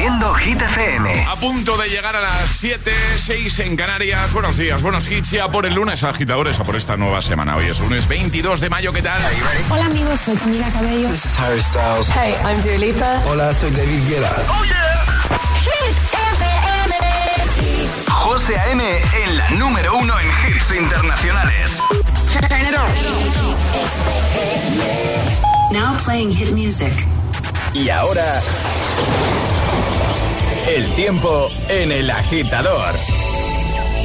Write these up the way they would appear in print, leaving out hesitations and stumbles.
Produciendo Hit FM. A punto de llegar a las 7, 6 en Canarias. Buenos días, buenos hits. Ya por el lunes, agitadores, a por esta nueva semana. Hoy es lunes 22 de mayo. ¿Qué tal? Hola, amigos. Soy Camila Cabello. This is Harry Styles. Hey, I'm Dua Lipa. Hola, soy David Guerra. ¡Oh, yeah! Hit FM. José A.M. en la número 1 en hits internacionales. Turn it on. Now playing hit music. Y ahora... el tiempo en El Agitador.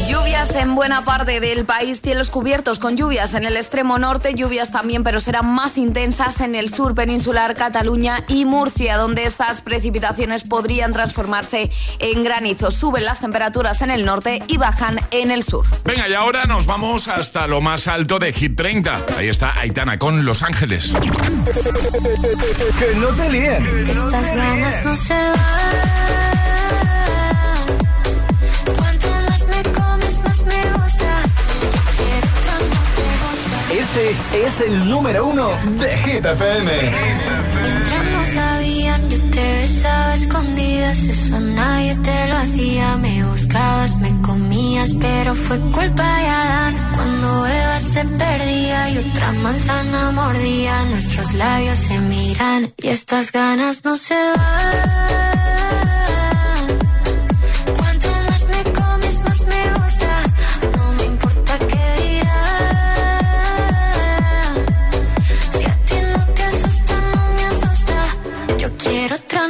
Lluvias en buena parte del país, cielos cubiertos con lluvias en el extremo norte, lluvias también, pero serán más intensas en el sur peninsular, Cataluña y Murcia, donde estas precipitaciones podrían transformarse en granizo. Suben las temperaturas en el norte y bajan en el sur. Venga, y ahora nos vamos hasta lo más alto de Hit 30. Ahí está Aitana con Los Ángeles. Que no te líen. Estas ganas no se van. Este es el número 1 de Hit FM. Mientras no sabían, yo te besaba escondidas. Eso nadie te lo hacía. Me buscabas, me comías, pero fue culpa de Adán. Cuando Eva se perdía y otra manzana mordía, nuestros labios se miran y estas ganas no se van.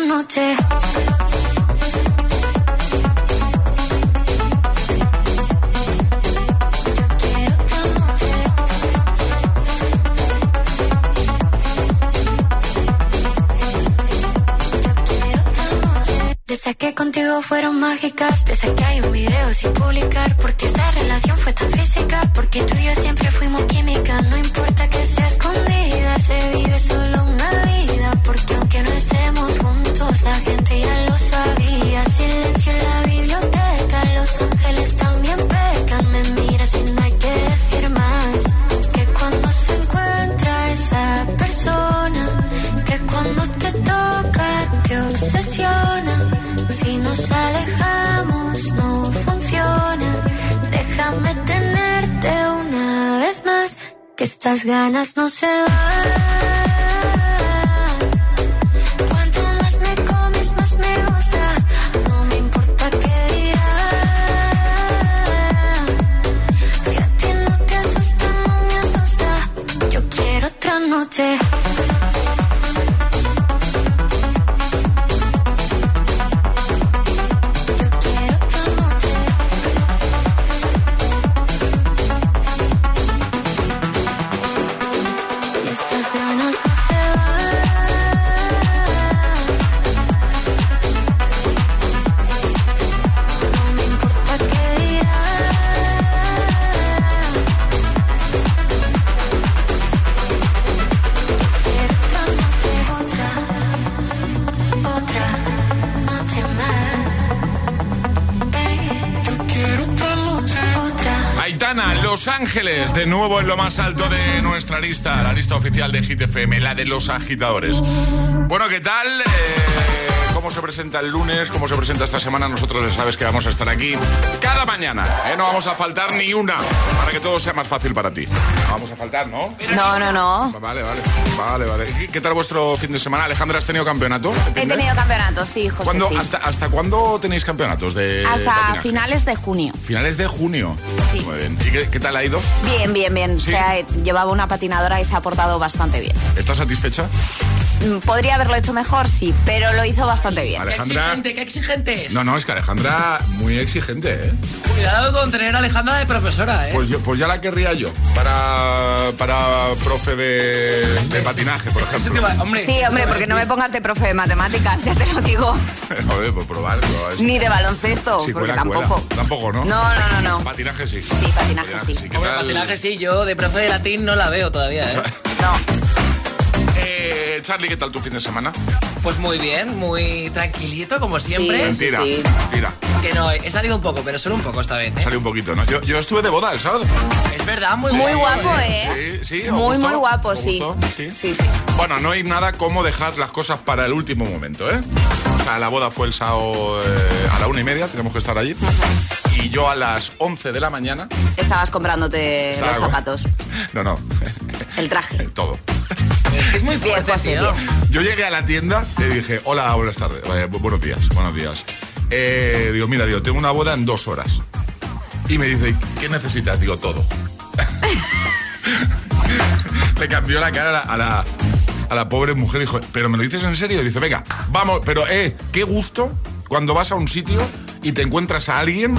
Noche. Desde que contigo fueron mágicas, desde que hay un video sin publicar, porque esta relación fue tan física, porque tú y yo siempre fuimos química, no importa que sea escondida, se vive solo una vida, porque aunque no estemos juntos, la gente ya lo sabía, silencio en la biblioteca, los ángeles también pecan, me miras y no hay que decir más, que cuando se encuentra esa persona, que cuando te toca te obsesiona. Si nos alejamos no funciona. Déjame tenerte una vez más, que estas ganas no se van. Cuanto más me comes, más me gusta. No me importa qué dirán. Si a ti no te asusta, no me asusta. Yo quiero otra noche. Los Ángeles, de nuevo en lo más alto de nuestra lista, la lista oficial de Hit FM, la de los agitadores. Bueno, ¿qué tal? ¿Cómo se presenta el lunes? ¿Cómo se presenta esta semana? Nosotros ya sabes que vamos a estar aquí cada mañana, ¿eh? No vamos a faltar ni una, para que todo sea más fácil para ti. No vamos a faltar, ¿no? No. Vale. ¿Qué tal vuestro fin de semana? Alejandra, ¿has tenido campeonato? ¿Entiendes? He tenido campeonato, sí, José. ¿Cuándo, sí. ¿Hasta cuándo tenéis campeonatos? Hasta finales de junio. ¿Finales de junio? Sí. Muy bien. ¿Y qué tal ha ido? Bien. ¿Sí? O sea, llevaba una patinadora y se ha portado bastante bien. ¿Estás satisfecha? Podría haberlo hecho mejor, sí, pero lo hizo bastante bien. Alejandra... ¡Qué exigente es! No, es que Alejandra, muy exigente, ¿eh? Cuidado con tener a Alejandra de profesora, ¿eh? Pues ya la querría yo, para profe de patinaje, por ejemplo. Hombre, porque no me pongas de profe de matemáticas, ya te lo digo. Joder, pues probar. Ni de baloncesto, sí, porque tampoco. Tampoco, ¿no? No. Patinaje sí. Sí, patinaje sí. Hombre, patinaje sí, yo de profe de latín no la veo todavía, ¿eh? No. Charlie, ¿qué tal tu fin de semana? Pues muy bien, muy tranquilito, como siempre. Sí, mentira. que no, he salido un poco, pero solo un poco esta vez, ¿eh? Salió un poquito, ¿no? Yo estuve de boda el sábado. Es verdad, muy, sí, muy guapo, ¿eh? Sí, sí, muy guapo, sí. Sí. Sí, sí. Bueno, no hay nada como dejar las cosas para el último momento, ¿eh? O sea, la boda fue el sábado a la 1:30, tenemos que estar allí. Ajá. Y yo a las 11 de la mañana... Estabas comprándote los zapatos. No. El traje. Todo. Es muy fuerte, tío. Yo llegué a la tienda y dije, hola, buenas tardes, buenos días. Digo, mira, tengo una boda en 2 horas. Y me dice, ¿qué necesitas? Digo, todo. Le cambió la cara a la pobre mujer, dijo, ¿pero me lo dices en serio? Y dice, venga, vamos, pero qué gusto cuando vas a un sitio y te encuentras a alguien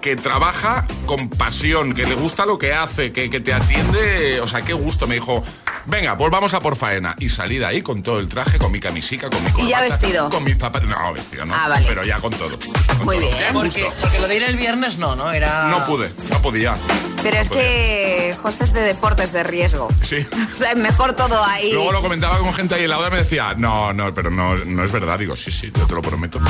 que trabaja con pasión, que le gusta lo que hace, que te atiende, o sea, qué gusto, me dijo... Venga, pues vamos a por faena. Y salí de ahí con todo el traje, con mi camisica, con mi corbata. ¿Y ya vestido? Con mis zapatos. No, vestido no. Ah, vale. Pero ya con todo. Muy bien. Porque lo de ir el viernes no, era... No podía. Pero no es podía. Que José es de deportes de riesgo. Sí. O sea, es mejor todo ahí. Luego lo comentaba con gente ahí en la hora y me decía, pero no es verdad. Digo, sí, yo te lo prometo. Yo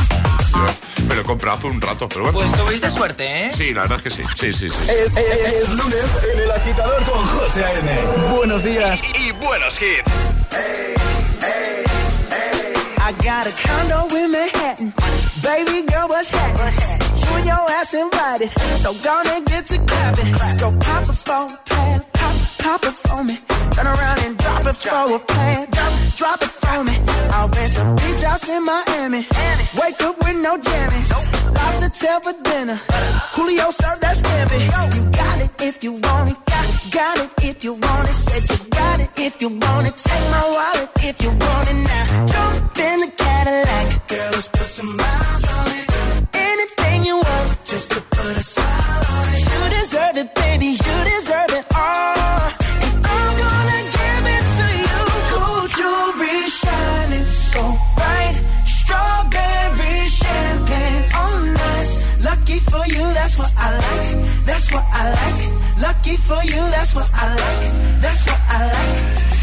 me lo he comprado hace un rato, pero bueno. Pues tuviste suerte, ¿eh? Sí, la verdad es que sí. Sí. Es lunes en El Agitador con José A.M. Buenos días. Y buenos hits. Hey, hey, hey. I got a condo in Manhattan. Baby girl, what's happening? You and your ass invited. So gonna get to clapping. Go pop it for a plan. Pop it for me. Turn around and drop it for a plan. Drop it for me. I'll rent a beach house in Miami. Wake up with no jammies. Lobster tail for dinner. Julio served that scampi. You got it if you want it. Got it if you want it. Said you got it if you want it. Take my wallet if you want it now. Jump in the Cadillac. Girl, let's put some miles on it. Anything you want, just to put a smile on it. You deserve it, baby. You deserve it all. And I'm gonna give it to you. Gold jewelry shining so bright. Strawberry champagne on us. Lucky for you, that's what I like. That's what I like. Lucky for you, that's what I like. That's what I like.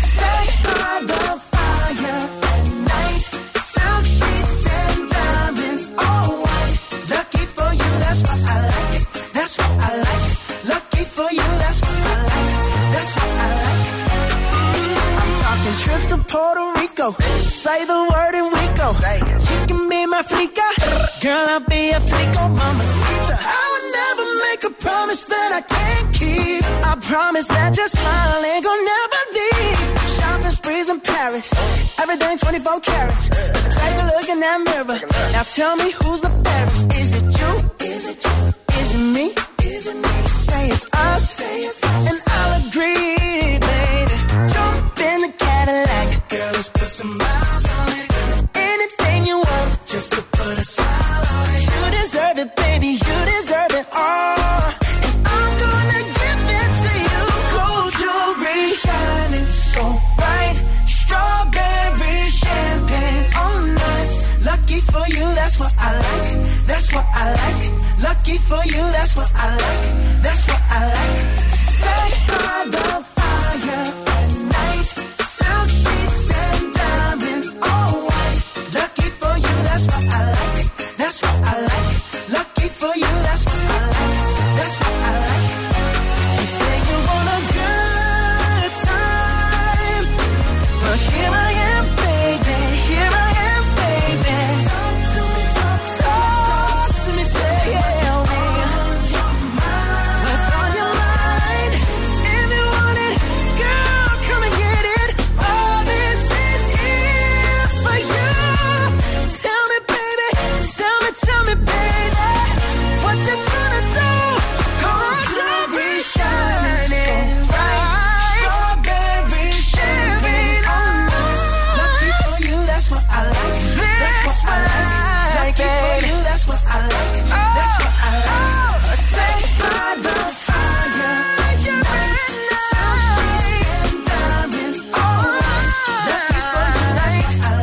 Stay by the fire at night. Silk sheets and diamonds all white. Lucky for you, that's what I like. That's what I like. Lucky for you, that's what I like. That's what I like. I'm talking trips to Puerto Rico. Say the word and we go. You can be my flica. Girl, I'll be a flico, mamacita. I would never make a promise that I can't keep. I promise that your smile ain't gon' never leave. Shopping sprees in Paris. Everything 24 carats. Take a look in that mirror. Now tell me who's the fairest. Is it you? Is it you? Is it me? Is it me? Say it's us. Say it's us. And I'll agree, baby. Jump in the Cadillac. Girl, let's put some miles on it. Anything you want, just to put a smile on it. You deserve it, baby. You deserve it all. And I'm gonna give it to you. Gold jewelry shining so bright. Strawberry champagne on us. Lucky for you, that's what I like. That's what I like. Lucky for you, that's what I like. That's what I like. Stay by the fire at night. Silk sheets and diamonds all white. Lucky for you, that's what I like. That's what I like. Lucky for you, that's what I like. That's what I like. You say you want a good time, but here I am, baby. Here I am, baby. Talk to me, tell me what's on your mind. If you want it, girl, come and get it. All this is here for you. Tell me, baby. Tell me, baby. What you tryna do? Gold jewelry shining bright. Strawberry champagne on us. Lucky for you, that's what I like. That's what I like. Lucky for you, that's what I like. That's what I like. Stay by the fire at night. Silk sheets and diamonds all white. Lucky for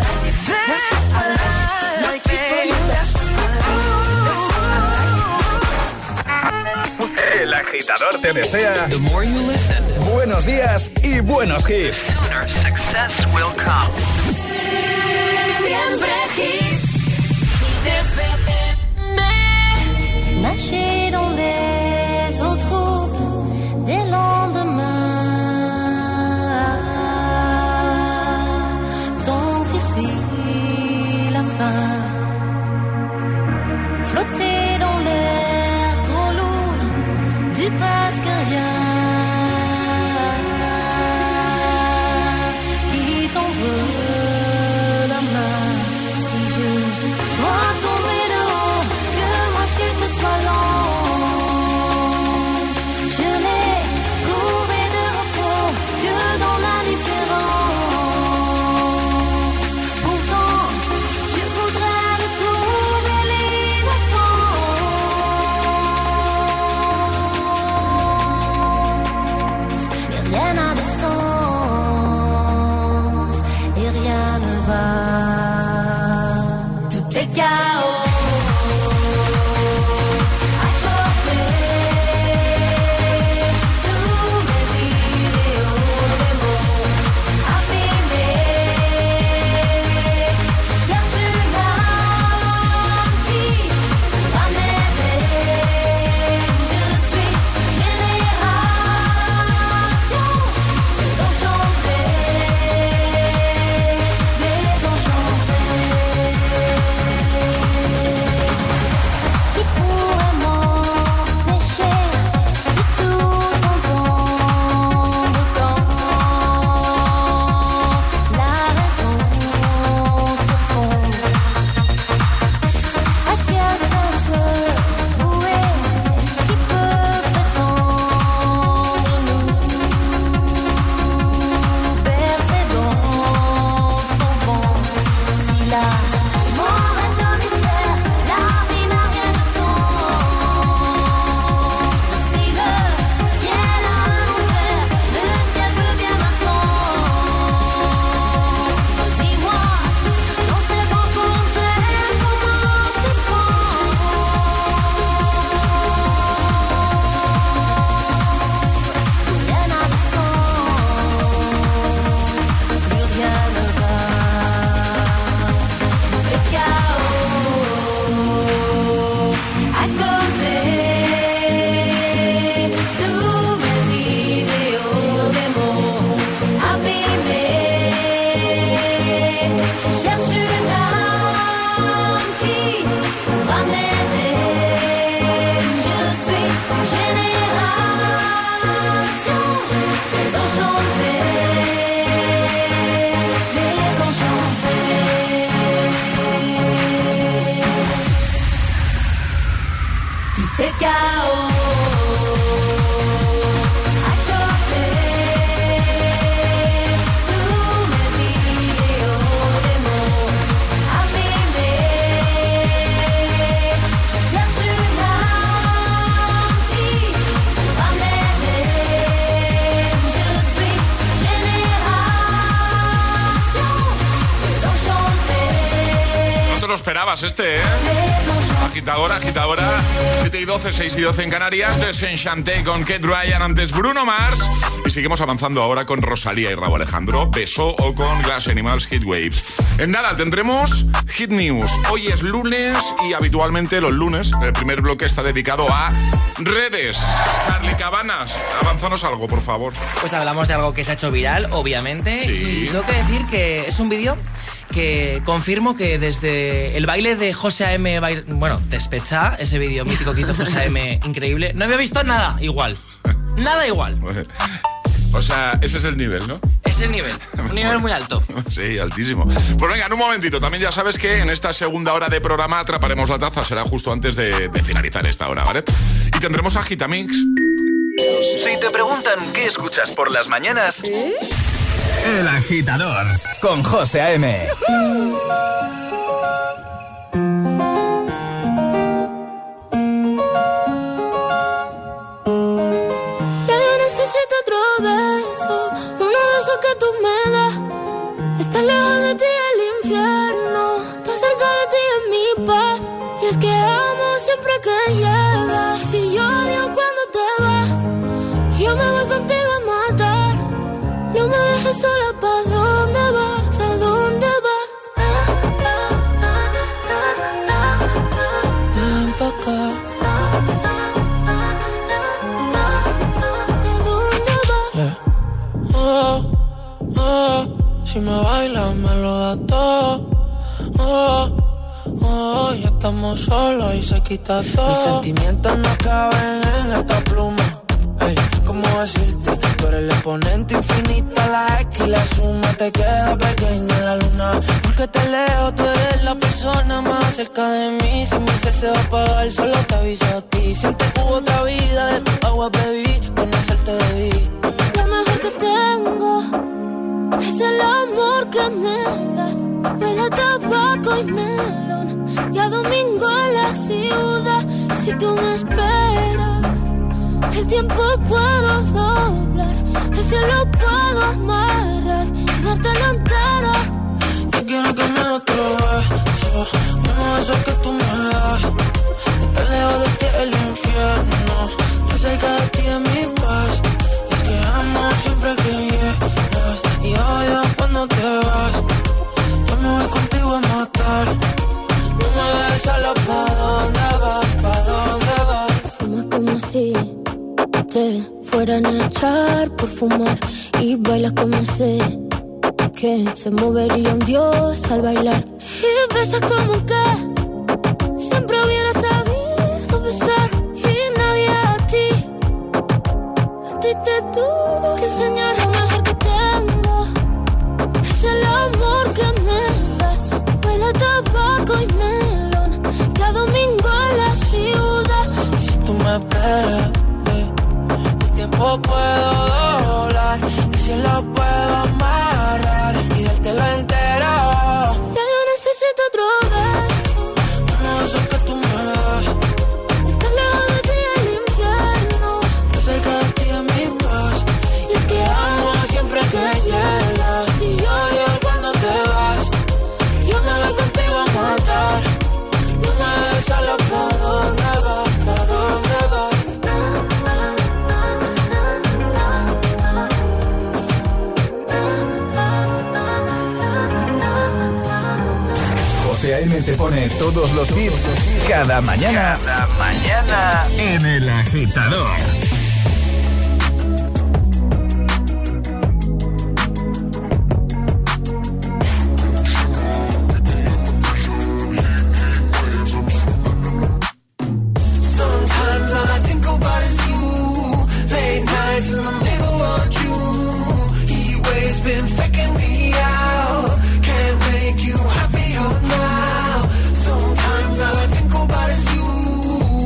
you, that's what I like. That's what I like. Lucky for you, that's what I like. That's what I El agitador te desea The more you listen, buenos días y buenos the hits. sooner success will come. Siempre hits. GTFM. Agitadora, 7 y 12, 6 y 12 en Canarias, Desenchanté con Kate Ryan, antes Bruno Mars, y seguimos avanzando ahora con Rosalía y Rauw Alejandro, Beso o con Glass Animals, Hit Waves. En nada, tendremos Hit News. Hoy es lunes y habitualmente los lunes el primer bloque está dedicado a redes. Charlie Cabanas, avánzanos algo, por favor. Pues hablamos de algo que se ha hecho viral, obviamente, sí. Y tengo que decir que es un vídeo que confirmo que desde el baile de José A.M., bueno, Despechá, ese vídeo mítico que hizo José A.M., increíble, no había visto nada igual. Nada igual. O sea, ese es el nivel, ¿no? Es el nivel. Un nivel muy alto. Sí, altísimo. Pues venga, en un momentito. También ya sabes que en esta segunda hora de programa atraparemos la taza. Será justo antes de finalizar esta hora, ¿vale? Y tendremos a Gitamix. Si te preguntan qué escuchas por las mañanas... ¿Eh? El agitador con José A.M. Ya yo necesito otro beso, uno de esos que tú me das. Estás lejos de ti el infierno, estás cerca de ti en mi paz. Y es que amo siempre que llegas. Si yo odio cuando te vas, yo me voy contigo. No me dejes sola, ¿pa' dónde vas? ¿A dónde vas? Ven pa' acá. ¿A dónde vas? Yeah. Oh, oh, si me bailas me lo das todo. Oh, oh, ya estamos solos y se quita todo. Mis sentimientos no caben en esta pluma. Ey, ¿cómo decirte? Tú eres el exponente infinito, la X y la suma. Te queda pequeña en la luna. Porque te leo, tú eres la persona más cerca de mí. Si mi ser se va a apagar, solo te aviso a ti. Siente que hubo otra vida, de tu agua bebí, conocerte debí. Lo mejor que tengo es el amor que me das. Huele a tabaco y melón, ya domingo en la ciudad. Si tú me esperas, el tiempo puedo doblar, el cielo puedo amarrar y darte la entera. Yo quiero que me otro beso, uno de esos luchar por fumar y bailas como sé que se movería un dios al bailar. Y besas como que siempre hubiera sabido besar. Y nadie a ti te tuvo que enseñar. Lo mejor que tengo es el amor que me das. Huele a tabaco y melón cada domingo en la ciudad. Y si tú me ves, o puedo doblar y si lo puedo amarrar y dártelo entero. Ya yo necesito otro beso, una de esas que tú me das. Estar lejos de ti el infierno, estar cerca de ti es mi paz. Y es que amo siempre que llegas y yo odio cuando te vas. Yo me voy contigo a matar, no me dejes solo. ¿Para dónde vas? ¿Para dónde vas? A.M. te pone todos los hits cada mañana en El Agitador. Sometimes all I think about is you. Late nights in the middle of June. He always been faking me out. Can't make you happier now. All I think about is you.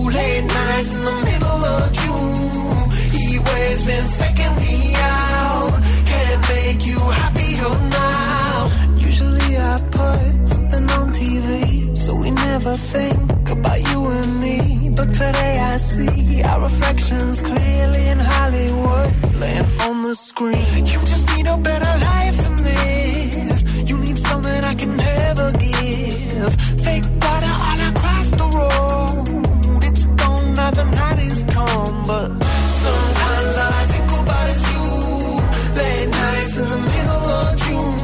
Late nights in the middle of June. He always been faking me out. Can't make you happier now. Usually I put something on TV, so we never think about you and me. But today I see our reflections clearly in Hollywood, laying on the screen. You just need a better life than this. You need something I can never give. Fake water on a road, it's gone now, the night is come. But sometimes all I think about is you. Late nights in the middle of June.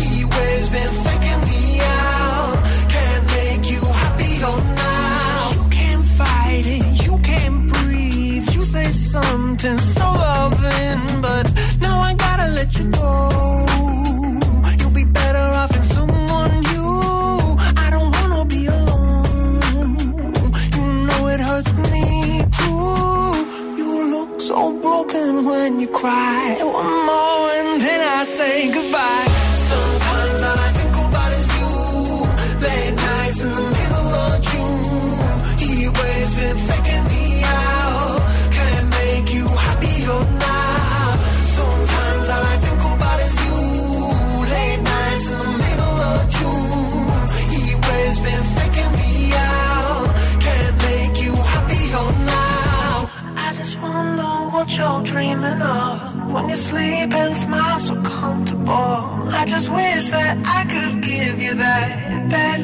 He always been faking me out. Can't make you happier now. You can't fight it, you can't breathe. You say something so loving, but now I gotta let you go. You'll be better off in someone new. I don't wanna be alone. Me too. You look so broken when you cry. One more and then I say goodbye. Sometimes all I think about is you. Late nights in the middle of June. He always been faking me out. Can't make you happier now. Sometimes all I think about is you. Late nights in the middle of June. He always been faking me out. Now. I just wonder what you're dreaming of when you sleep and smile so comfortable. I just wish that I could give you that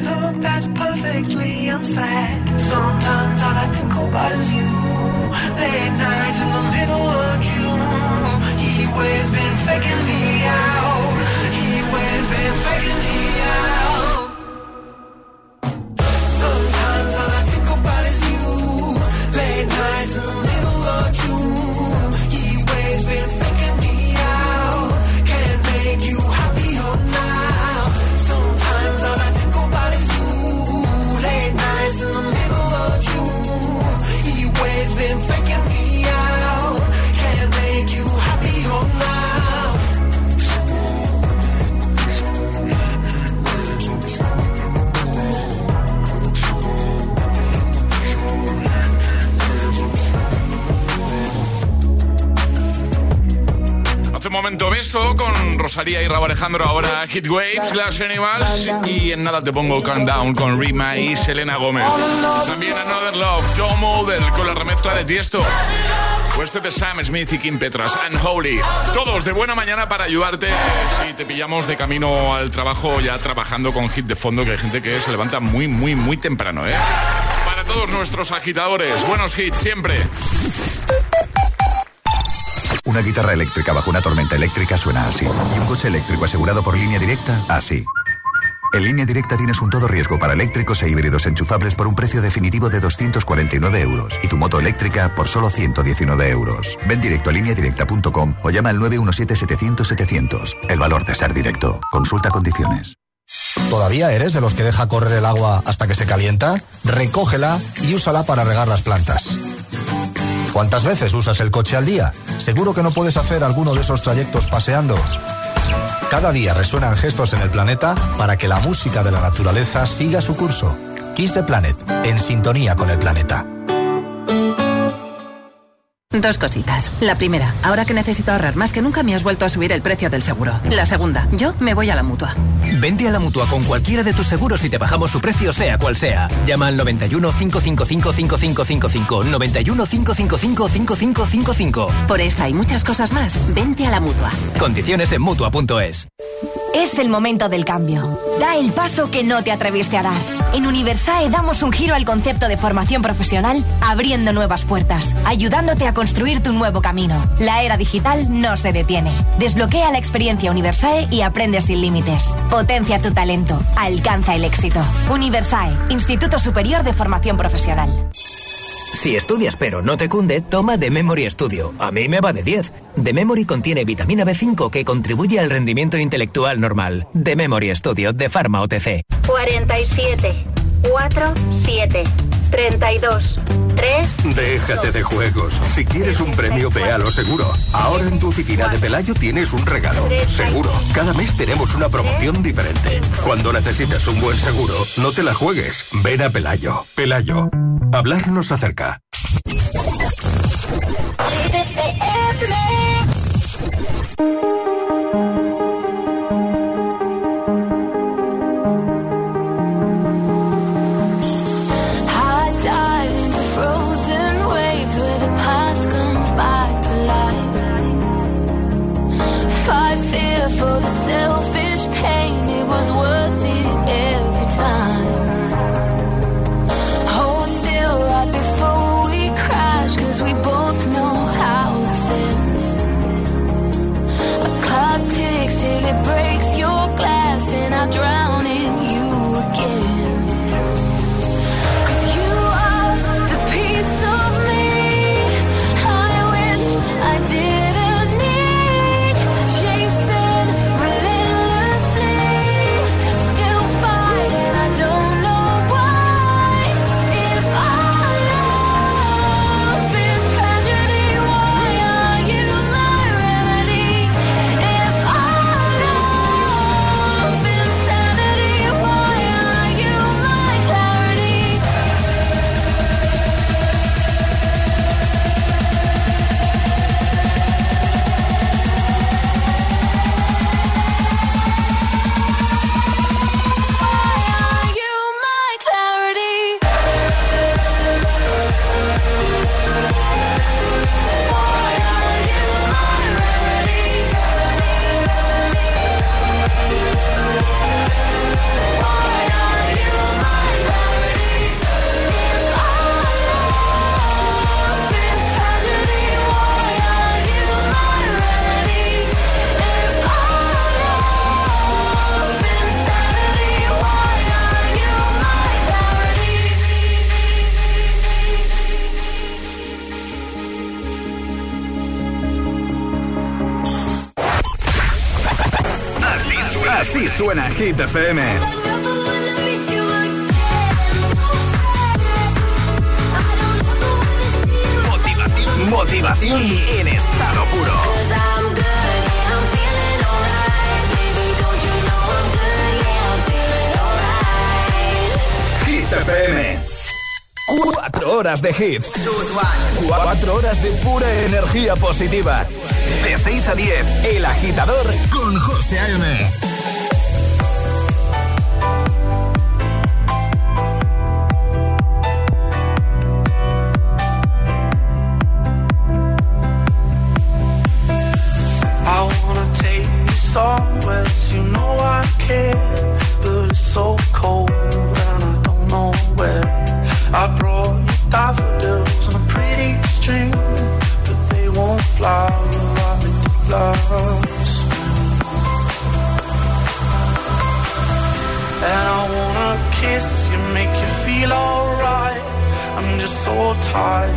look that's perfectly unsaid. Sometimes all I think about is you. Late nights in the middle of June. He always been faking me out. He always been faking me out. Sometimes all I think about is you. Late nights in the middle of June. He always been faking me out. Can't make you happier now. Sometimes all I think about is you. Late nights in the middle of June. He always been faking me out. Can't make you happier now. Momento beso con Rosalía y Rauw Alejandro, ahora Hit Waves, Glass Animals, y en nada te pongo Countdown con Rima y Selena Gómez. También Another Love, Tom Odell con la remezcla de Tiesto, o este de Sam Smith y Kim Petras, Unholy. Todos de buena mañana para ayudarte si te pillamos de camino al trabajo, ya trabajando con Hit de fondo, que hay gente que se levanta muy, muy, muy temprano, ¿eh? Para todos nuestros agitadores, buenos hits siempre. Una guitarra eléctrica bajo una tormenta eléctrica suena así. Y un coche eléctrico asegurado por Línea Directa, así. En Línea Directa tienes un todo riesgo para eléctricos e híbridos enchufables por un precio definitivo de 249 euros y tu moto eléctrica por solo 119 euros. Ven directo a lineadirecta.com o llama al 917-700-700. El valor de ser directo. Consulta condiciones. ¿Todavía eres de los que deja correr el agua hasta que se calienta? Recógela y úsala para regar las plantas. ¿Cuántas veces usas el coche al día? Seguro que no puedes hacer alguno de esos trayectos paseando. Cada día resuenan gestos en el planeta para que la música de la naturaleza siga su curso. Kiss the Planet, en sintonía con el planeta. Dos cositas. La primera, ahora que necesito ahorrar más que nunca me has vuelto a subir el precio del seguro. La segunda, yo me voy a la Mutua. Vente a la Mutua con cualquiera de tus seguros y te bajamos su precio sea cual sea. Llama al 91 555 5555, 91 555 5555. Por esta y muchas cosas más, vente a la Mutua. Condiciones en Mutua.es. Es el momento del cambio. Da el paso que no te atreviste a dar. En Universae damos un giro al concepto de formación profesional, abriendo nuevas puertas, ayudándote a construir tu nuevo camino. La era digital no se detiene. Desbloquea la experiencia Universae y aprende sin límites. Potencia tu talento. Alcanza el éxito. Universae, Instituto Superior de Formación Profesional. Si estudias pero no te cunde, toma The Memory Studio. A mí me va de 10. The Memory contiene vitamina B5 que contribuye al rendimiento intelectual normal. The Memory Studio de Pharma OTC. 47, 4, 7, 32, 3... Déjate de juegos. Si quieres un premio, ve a lo seguro. Ahora en tu oficina de Pelayo tienes un regalo. Seguro. Cada mes tenemos una promoción diferente. Cuando necesitas un buen seguro, no te la juegues. Ven a Pelayo. Pelayo. Hablarnos acerca. Suena Hit FM. Motivación en estado puro. Hit FM. 4 horas de hits. 4 horas de pura energía positiva. De 6 a 10, El Agitador con José A.M. just so tired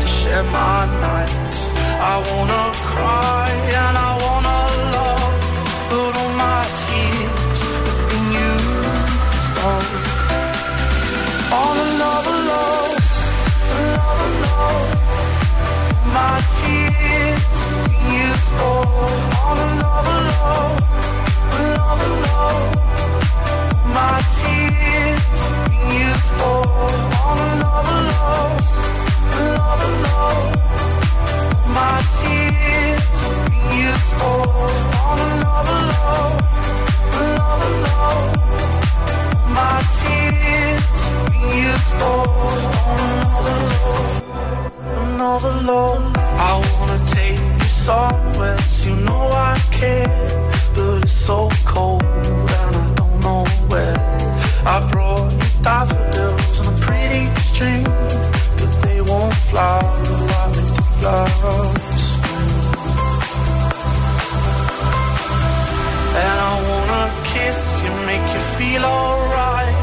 to share my nights. I wanna cry and I wanna love, but all my tears have been used up. All alone, my tears have been used up. All alone. My tears bring you for all love. My tears bring you for all love. My tears bring you for another love. I wanna take you somewhere, so you know I care, but it's so cold. I brought you daffodils on a pretty string, but they won't flower like the flowers. And I wanna kiss you, make you feel alright.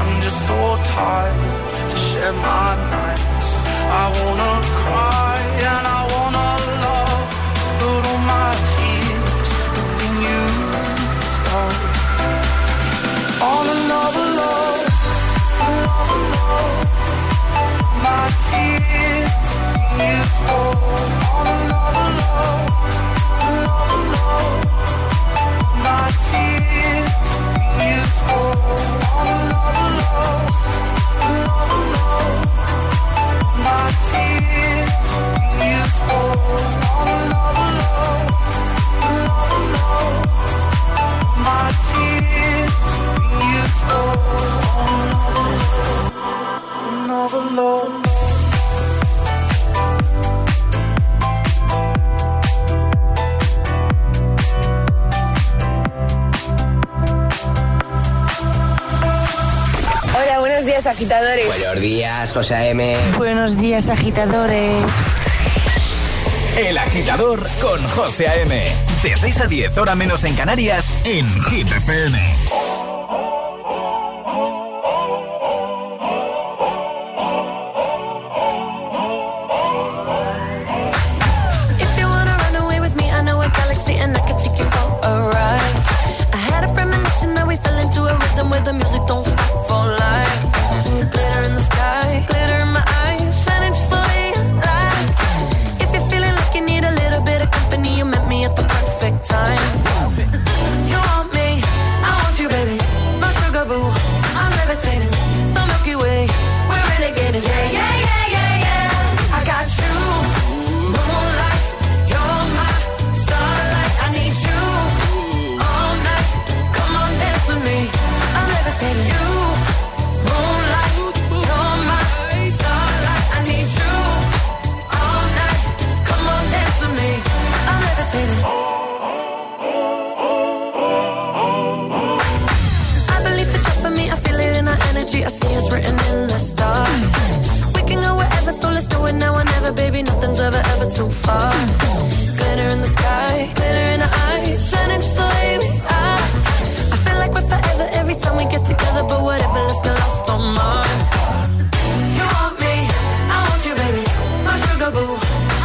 I'm just so tired to share my nights. I wanna cry and I wanna love, but all my tears have been used up. All alone, my tears you stole. All alone, my tears you stole. All alone, my tears you stole. All alone, my tears. Another love. Hola, buenos días, agitadores. Buenos días, José A.M. Buenos días, agitadores. El agitador con José A.M. De 6 a 10, hora menos en Canarias, en Hit FM. The music don't stop for life. Glitter in the sky, glitter in my eyes, shining just the way you like. If you're feeling like you need a little bit of company, you met me at the perfect time. You want me, I want you, baby. My sugar boo, I'm levitating. The Milky Way, we're renegading. Yeah, yeah, yeah, yeah, yeah. I got you, moonlight, you're my starlight. I need you all night. Come on, dance with me. You, moonlight, you're my starlight. I need you all night. Come on, dance with me. I'm levitating. I believe that you're for me. I feel it in our energy. I see it's written in the stars. We can go wherever, so let's do it now or never, baby. Nothing's ever too far. Glitter in the sky, glitter in our eyes, shining just the way we are. Like we're forever every time we get together, but whatever, let's get lost on Mars. You want me, I want you, baby. My sugar boo,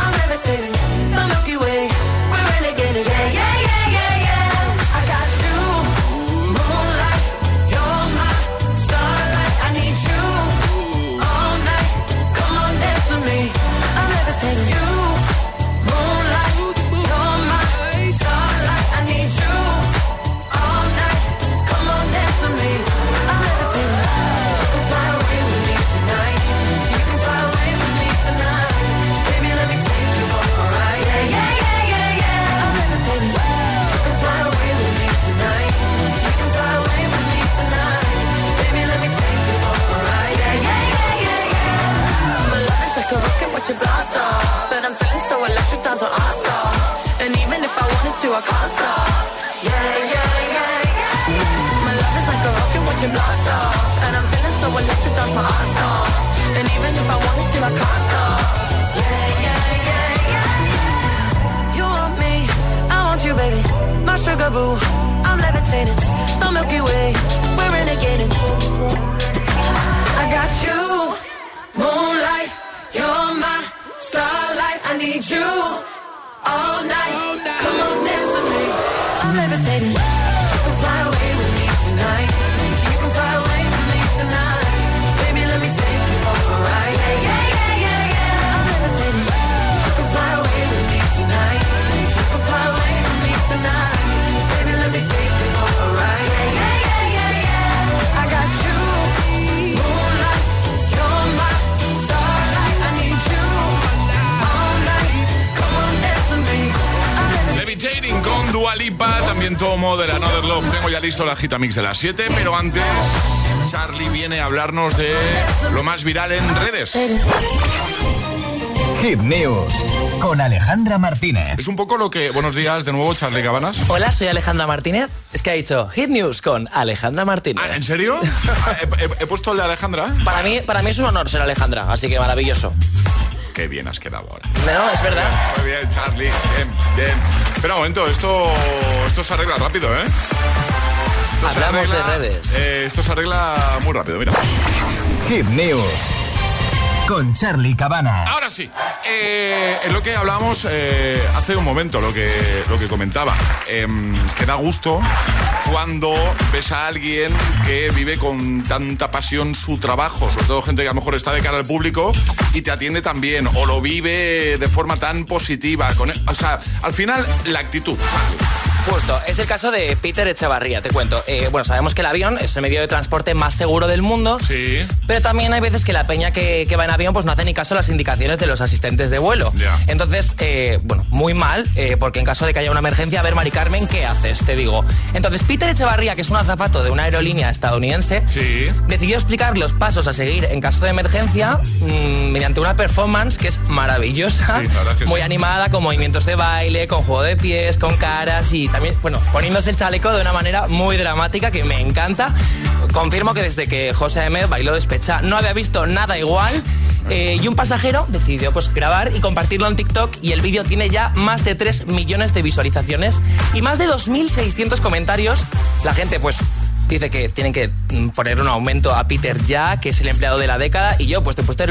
I'm levitating. The Milky Way, we're renegading. Yeah, yeah, yeah, yeah, yeah. I got you, moonlight, you're my starlight. I need you all night. Come on, dance with me. I'm levitating. You, moonlight, you're my starlight. I need you. Your blast off. And I'm feeling so electric, dance on our side. And even if I wanted to, I can't stop. Yeah, yeah, yeah, yeah, yeah. My love is like a rocket, watch it blast off. And I'm feeling so electric, dance my ass off. And even if I wanted to, I can't stop. Yeah, yeah, yeah, yeah, yeah. You want me, I want you, baby. My sugar boo, I'm levitating. The Milky Way, we're renegading. I got you, moonlight. need you all night. All night. Come on, dance with me. I'm levitating. You can fly away with me tonight. You can fly away with me tonight. Baby, let me take you for a ride. Yeah, yeah, yeah, yeah, yeah. I'm levitating. You can fly away with me tonight. You can fly away with me tonight. Baby, let me take you for a ride. Yeah, yeah, yeah, yeah, yeah. I got you. Levitating con Dua Lipa, también Tom Odell, Another Love. Tengo ya listo la Gitamix de las 7, pero antes Charlie viene a hablarnos de lo más viral en redes. Hit News con Alejandra Martínez. Es un poco lo que... Buenos días de nuevo, Charlie Cabanas. Hola, soy Alejandra Martínez. Es que ha dicho Hit News con Alejandra Martínez. ¿En serio? ¿He puesto el de Alejandra? Para mí es un honor ser Alejandra, así que maravilloso. Qué bien has quedado ahora. No, es verdad. Muy bien, Charlie. Bien, bien. Espera un momento, esto se arregla rápido, ¿eh? Hablamos de redes. Esto se arregla muy rápido, mira. Hit News con Charlie Cabanas. Ahora sí, es lo que hablábamos hace un momento, lo que comentaba, que da gusto cuando ves a alguien que vive con tanta pasión su trabajo, sobre todo gente que a lo mejor está de cara al público y te atiende también, o lo vive de forma tan positiva, o sea, al final la actitud. Justo, es el caso de Peter Echevarría, te cuento. Bueno, sabemos que el avión es el medio de transporte más seguro del mundo, sí, pero también hay veces que la peña que va en avión pues no hace ni caso a las indicaciones de los asistentes de vuelo. Yeah. Entonces, bueno, muy mal, porque en caso de que haya una emergencia, a ver, Mari Carmen, ¿qué haces? Te digo. Entonces, Peter Echevarría, que es un azafato de una aerolínea estadounidense, sí, decidió explicar los pasos a seguir en caso de emergencia mediante una performance que es maravillosa, sí, claro que muy sí, animada, con movimientos de baile, con juego de pies, con caras y tal. También, bueno, poniéndose el chaleco de una manera muy dramática que me encanta. Confirmo que desde que José A.M. bailó Despecha no había visto nada igual. Y un pasajero decidió pues grabar y compartirlo en TikTok, y el vídeo tiene ya más de 3 millones de visualizaciones y más de 2.600 comentarios. La gente pues dice que tienen que poner un aumento a Peter ya, que es el empleado de la década, y yo pues después de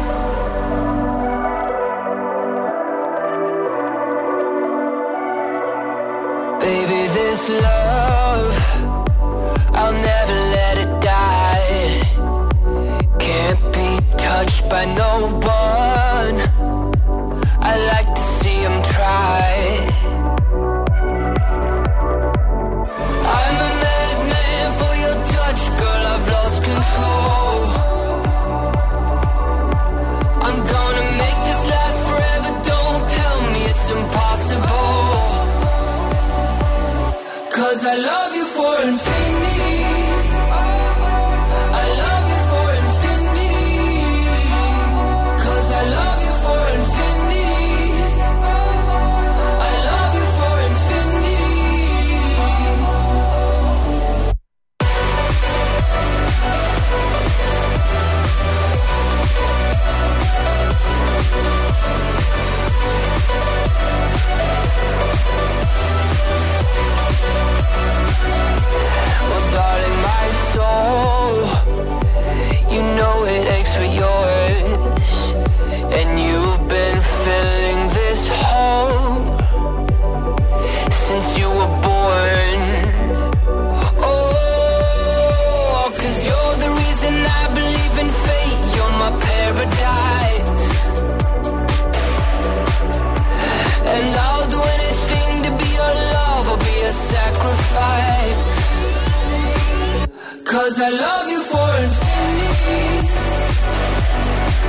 Baby, this love, I'll never let it die. Can't be touched by no one. I like to see him try. I love you for infinity. I love you for infinity. 'Cause I love you for infinity. I love you for infinity. Well, darling, my soul, you know it aches for yours, and you've been filling this hole since you were born. Oh, 'cause you're the reason I believe in fate, you're my paradise, and I'll do anything to be your love, I'll be a sacrifice. 'Cause I love you for infinity.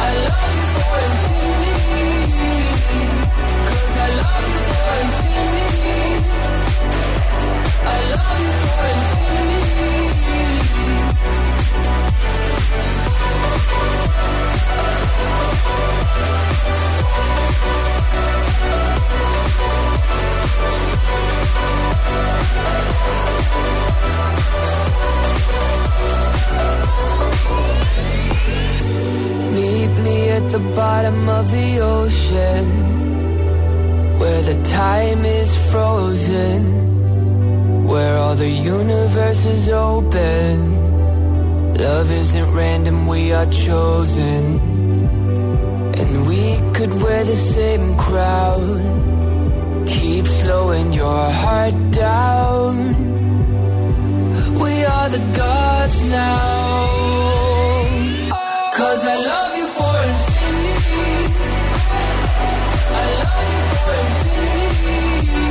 I love you for infinity. 'Cause I love you for infinity. I love you for infinity. Meet me at the bottom of the ocean, where the time is frozen, where all the universe is open. Love isn't random, we are chosen. And we could wear the same crown, keep slowing your heart down. We are the gods now. 'Cause I love you for infinity. I love you for infinity.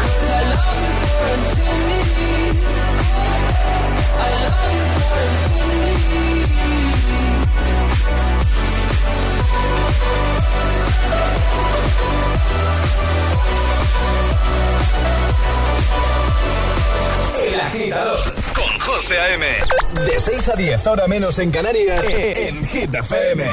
'Cause I love you for infinity. I love you for infinity. 6 a 10, hora menos en Canarias, en Hit FM.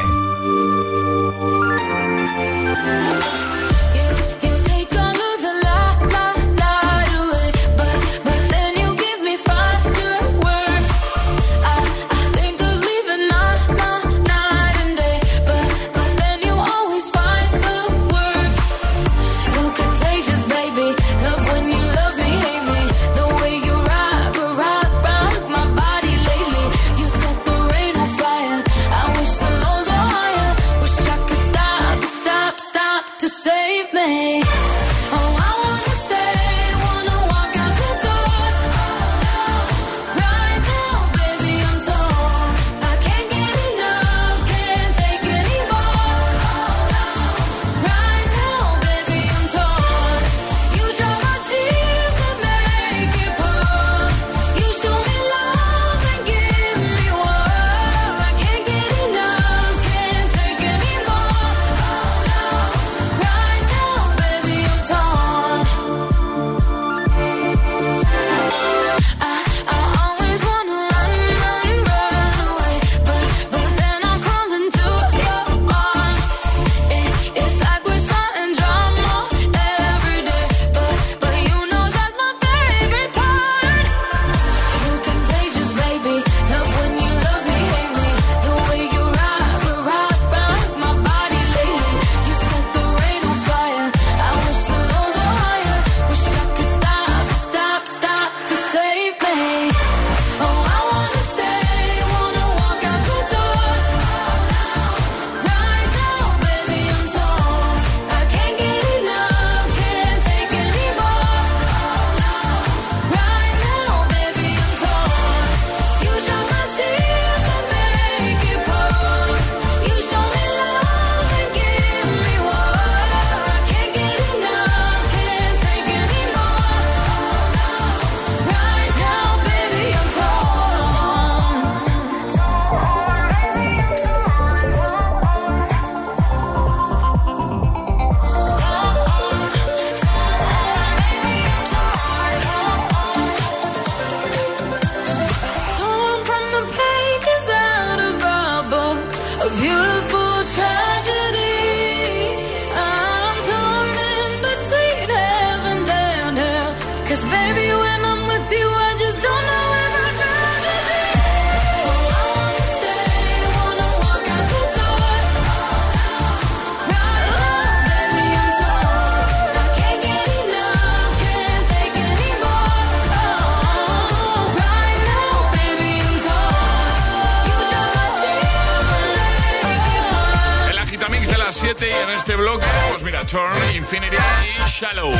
Turn, Infinity y Shallow.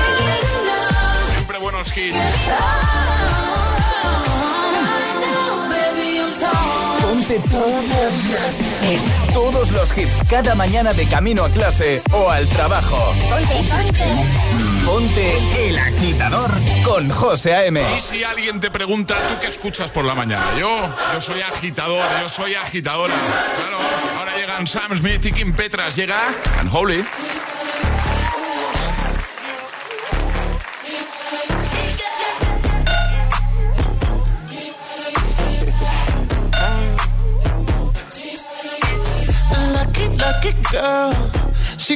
Siempre buenos hits. Ponte todos los hits cada mañana de camino a clase o al trabajo. Ponte El Agitador con José A.M. Y si alguien te pregunta, ¿tú qué escuchas por la mañana? Yo soy agitador, yo soy agitadora. Claro, ahora llegan Sam Smith y Kim Petras. Llega Unholy. Girl, she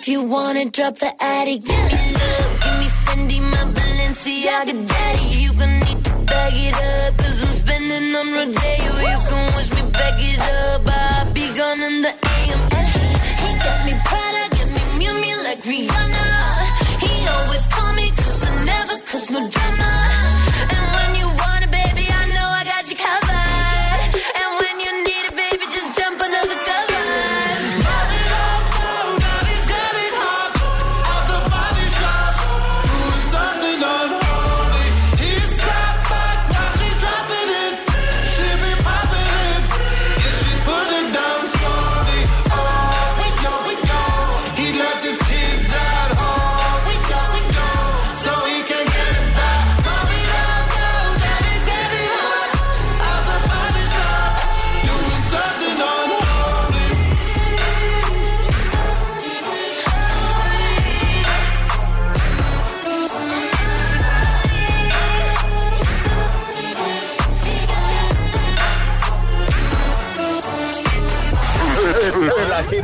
If you wanna drop the attic, give me love, give me Fendi, my Balenciaga daddy. You gon' need to bag it up, cause I'm spending on Rodeo. You can wish me back it up, I'll be gone.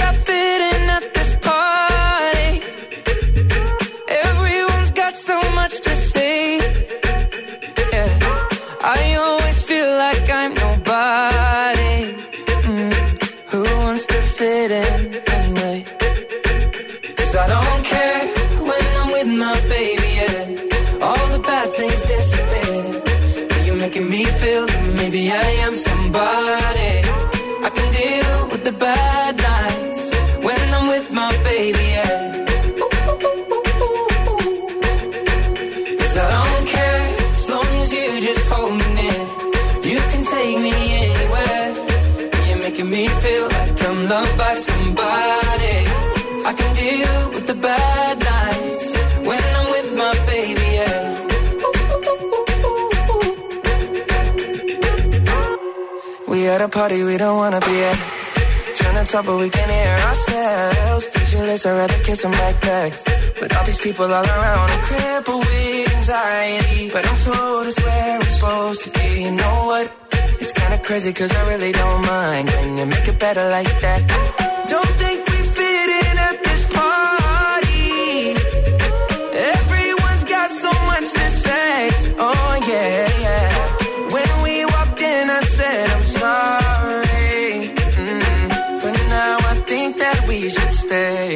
I fit in at this party. Everyone's got so much to say. Yeah, I always feel like I'm nobody. Who wants to fit in anyway? 'Cause I don't care when I'm with my baby, yeah. All the bad things disappear. But you're making me feel that maybe I am somebody. I can deal with the bad nights when I'm with my baby, yeah. Ooh, ooh, ooh, ooh, ooh. 'Cause I don't care as long as you just hold me near. You can take me anywhere. You're making me feel like I'm loved by somebody. I can deal with the bad nights when I'm with my baby, yeah. Ooh, ooh, ooh, ooh, ooh. We at a party we don't wanna be at. Trying to talk but we can't hear ourselves. Speechless, I'd rather kiss a backpack. But all these people all around, I'm crippled with anxiety. But I'm told it's where I'm supposed to be. You know what? It's kinda crazy 'cause I really don't mind. Can you make it better like that? Don't think we fit in at this party. Everyone's got so much to say. Oh yeah, yeah. When we walked in, I said I'm sorry. But now I think that we should stay.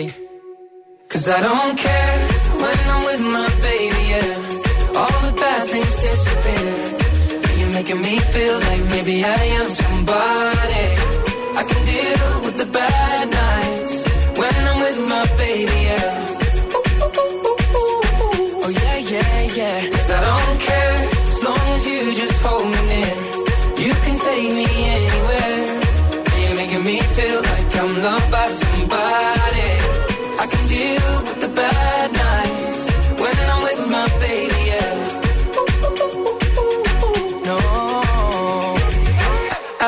'Cause I don't care when I'm with my baby, yeah. All the bad things disappear. You're making me feel like maybe I am somebody. I can deal with the bad nights when I'm with my baby, yeah. Ooh, ooh, ooh, ooh, ooh. Oh yeah, yeah, yeah. 'Cause I don't care as long as you just hold me near. You can take me anywhere. You're making me feel like I'm loved by somebody. I can deal with the bad nights when I'm with my baby, yeah. Ooh, ooh, ooh, ooh, ooh. No,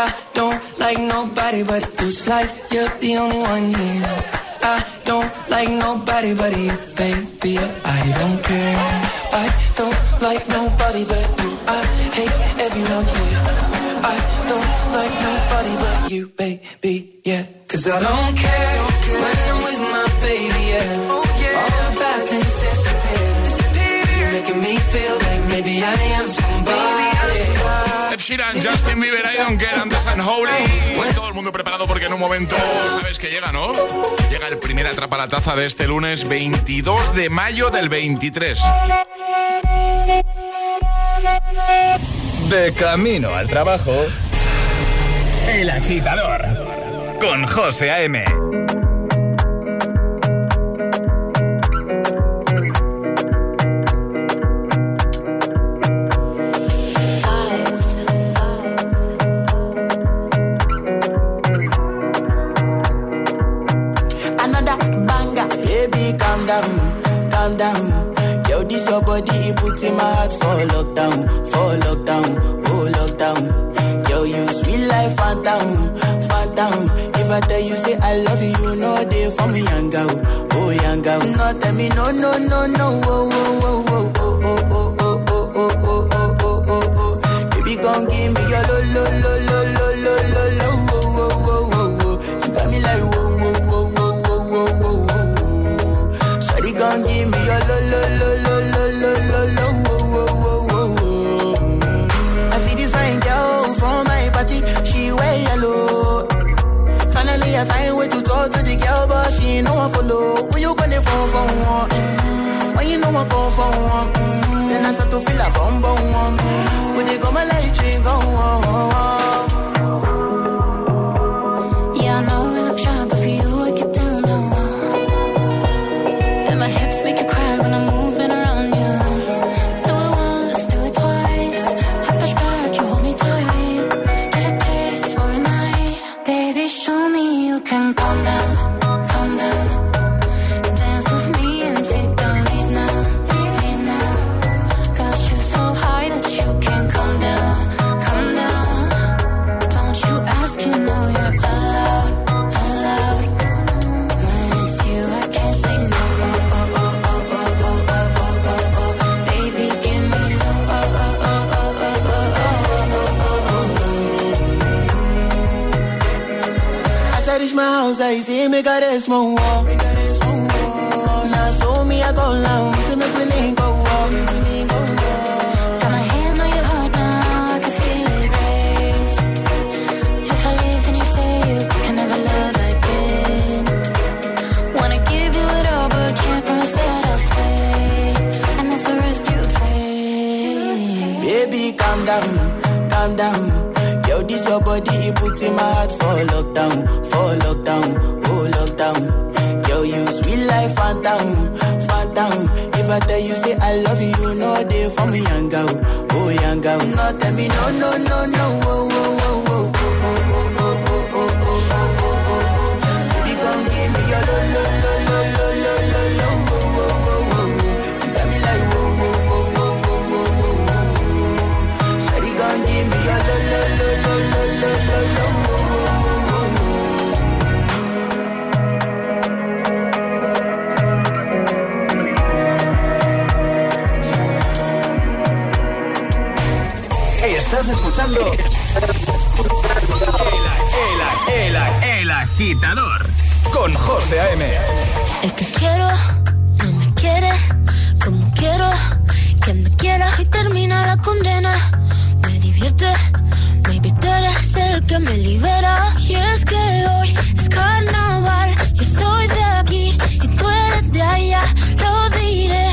I don't like nobody but you's like you're the only one here. I don't like nobody but you, baby. I don't care. I don't like nobody but you. I hate everyone here. I don't like nobody but you, baby, yeah. 'Cause I don't care when I'm with my baby, yeah. Oh, yeah. All the bad things disappear. You're making me feel like maybe I am somebody. Ed Sheeran, Justin Bieber, I don't care, Antes and Holy. Todo el mundo preparado porque en un momento sabes que llega, ¿no? Llega el primer Atrapa la Taza de este lunes 22 de mayo del 23. De camino al trabajo, El Agitador con José A.M. Calm down, yo, this your body, it puts in my heart for lockdown, oh lockdown. Yo, you sweet life, phantom, phantom. If I tell you say I love you, you know they for me, young girl, oh young girl. No tell me no, no, no, no, oh, oh, oh, oh, oh, oh, oh, oh, oh, oh, oh, oh, oh, oh, oh. Baby, come give me your lo, lo, lo, lo, lo, lo, lo, lo, oh, oh, oh, oh. You got me like whoa, whoa, whoa, whoa, whoa, whoa. Don't give me your lo lo lo lo lo lo lo lo wo wo wo wo. I see this fine girl from my party, she wear yellow. Finally I find way to talk to the girl, but she no one follow. When you gonna phone for one? When you know I phone for one? Then I start to feel a bum bum one. When they go my light ring go on. Calm down, dance with me and take danza y si me quieres mover, me quieres mover. Nazo mi acola, se me tiene que mover. Calm down, yo, this your body, it puts in my heart for lockdown, oh lockdown. Yo, you sweet life, phantom, phantom. If I tell you say I love you, no day for me, young girl, oh young girl. No tell me no, no, no, no, oh, oh, oh, oh, oh, oh, oh, oh, oh, oh, oh. Baby, come give me your lo, lo, lo, lo, lo, lo, lo, lo, oh, oh, oh, oh. You got me like oh. Give me your lo lo lo lo lo lo lo lo. Hey, estás escuchando el agitador con José A.M. El que quiero no me quiere como quiero que me quiera y termina la condena. Maybe tú eres el que me libera. Y es que hoy es carnaval. Yo estoy de aquí y tú eres de allá. Lo diré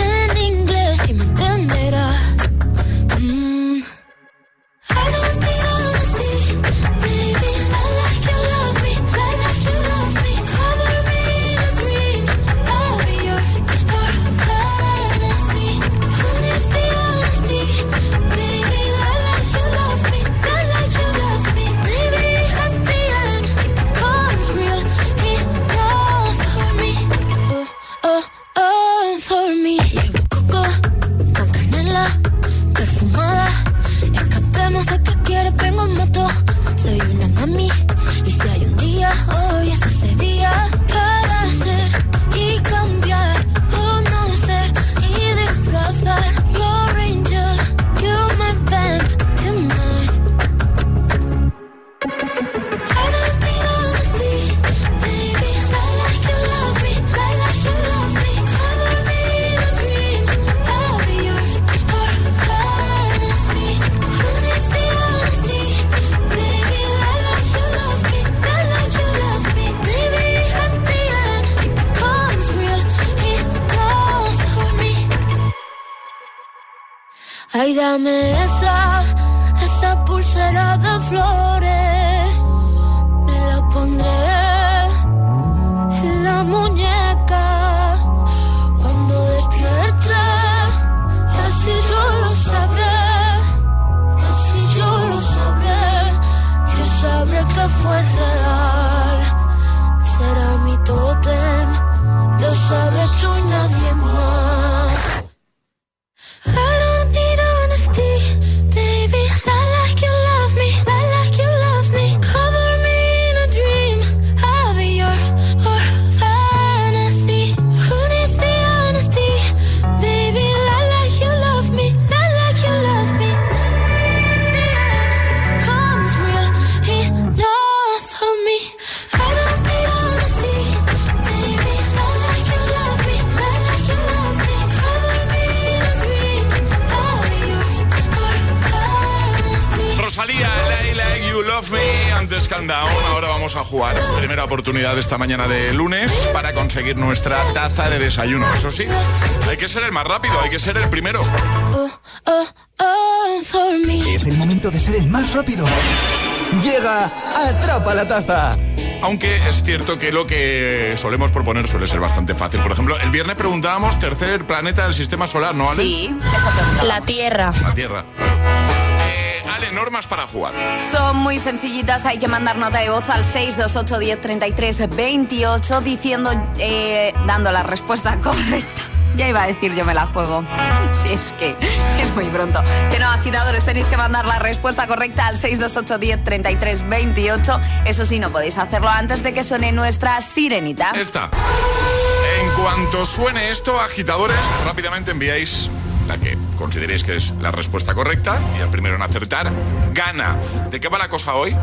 en inglés y me entenderás. I don't need honesty, baby. I like you love me, I like you love me. Cover me in a dream, I'll be yours. Or honesty, honesty, honesty. Dame esa pulsera de flores, me la pondré en la muñeca. Cuando despierte, así yo lo sabré, así yo lo sabré. Yo sabré que fue real, será mi tótem, lo sabes tú y nadie más. Countdown. Ahora vamos a jugar. Primera oportunidad de esta mañana de lunes para conseguir nuestra taza de desayuno. Eso sí, hay que ser el más rápido, hay que ser el primero. Es el momento de ser el más rápido. Llega, atrapa la taza. Aunque es cierto que lo que solemos proponer suele ser bastante fácil. Por ejemplo, el viernes preguntábamos tercer planeta del sistema solar, ¿no, Ale? Sí, la Tierra. La Tierra, claro. Normas para jugar. Son muy sencillitas, hay que mandar nota de voz al 628 10 33 28 diciendo, dando la respuesta correcta. Ya iba a decir yo me la juego. Si es que es muy pronto. Que no, agitadores, tenéis que mandar la respuesta correcta al 628 10 33 28. Eso sí, no podéis hacerlo antes de que suene nuestra sirenita. Esta. En cuanto suene esto, agitadores, rápidamente enviáis la que consideréis que es la respuesta correcta y el primero en acertar gana. ¿De qué va la cosa hoy?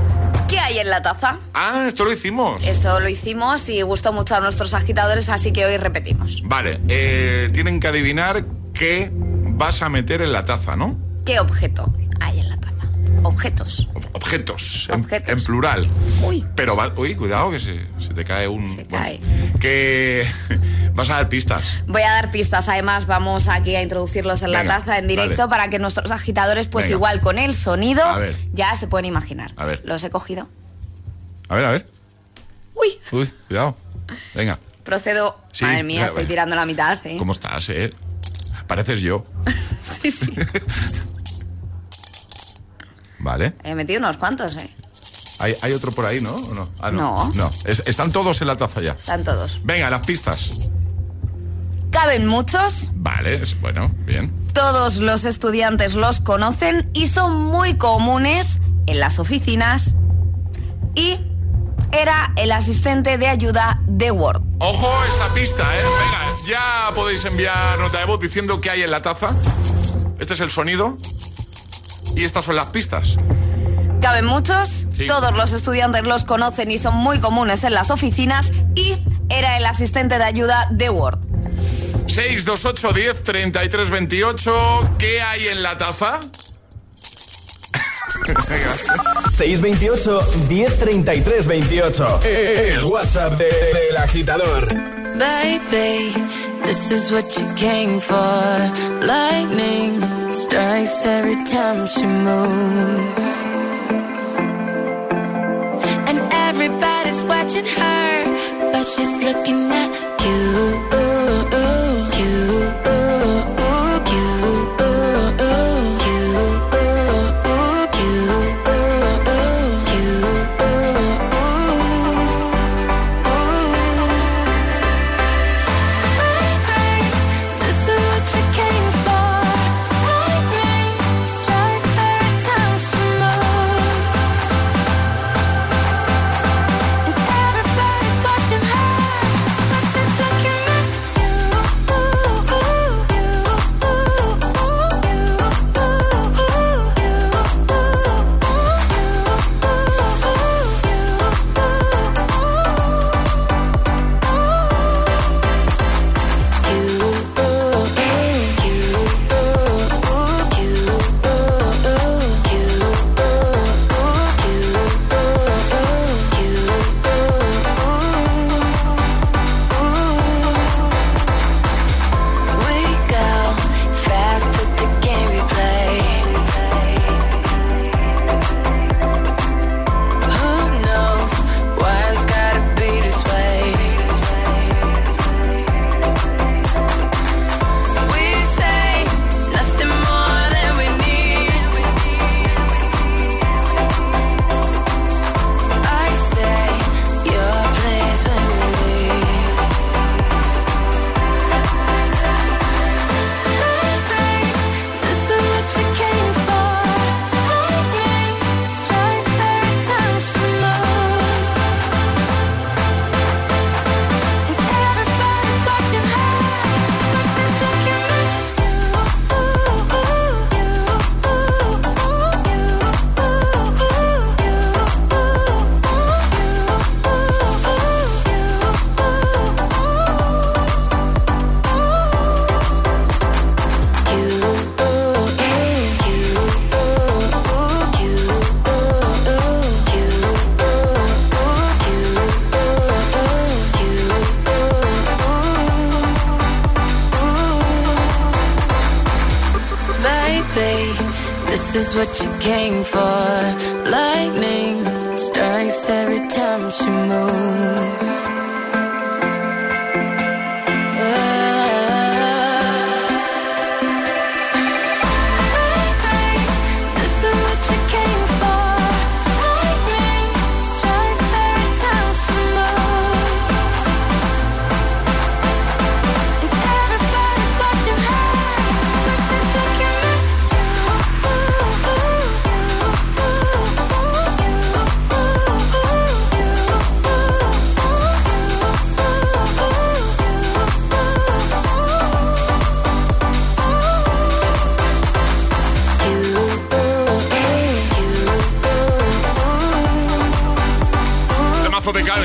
¿Qué hay en la taza? Ah, esto lo hicimos. Esto lo hicimos y gustó mucho a nuestros agitadores, así que hoy repetimos. Vale, tienen que adivinar qué vas a meter en la taza, ¿no? ¿Qué objeto hay en la taza? Objetos. Objetos. En plural. Uy. Pero, uy, cuidado que se te cae un... Se cae. Bueno, que... Vas a dar pistas. Voy a dar pistas, además vamos aquí a introducirlos en la taza en directo, para que nuestros agitadores, pues igual con el sonido, ya se pueden imaginar. A ver. Los he cogido. A ver. Uy, cuidado. Venga. Procedo. Sí, madre mía, estoy tirando la mitad, ¿eh? ¿Cómo estás, eh? Pareces yo. Sí. Vale. He metido unos cuantos, ¿eh? Hay otro por ahí, ¿no? ¿O no? Ah, no. Están todos en la taza ya. Están todos. Venga, las pistas. Caben muchos. Vale, bueno, bien. Todos los estudiantes los conocen y son muy comunes en las oficinas. Y era el asistente de ayuda de Word. Ojo esa pista, ¿eh? Venga, ya podéis enviar nota de voz diciendo qué hay en la taza. Este es el sonido. Y estas son las pistas. Caben muchos, sí. Todos los estudiantes los conocen y son muy comunes en las oficinas. Y era el asistente de ayuda de Word. 628 10 33 28. ¿Qué hay en la taza? 628 10 33 28. El WhatsApp del agitador. Baby, this is what you came for. Lightning strikes every time she moves. And everybody's watching her, but she's looking at you.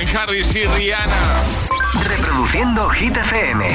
con Harry y Rihanna. Reproduciendo Hit FM.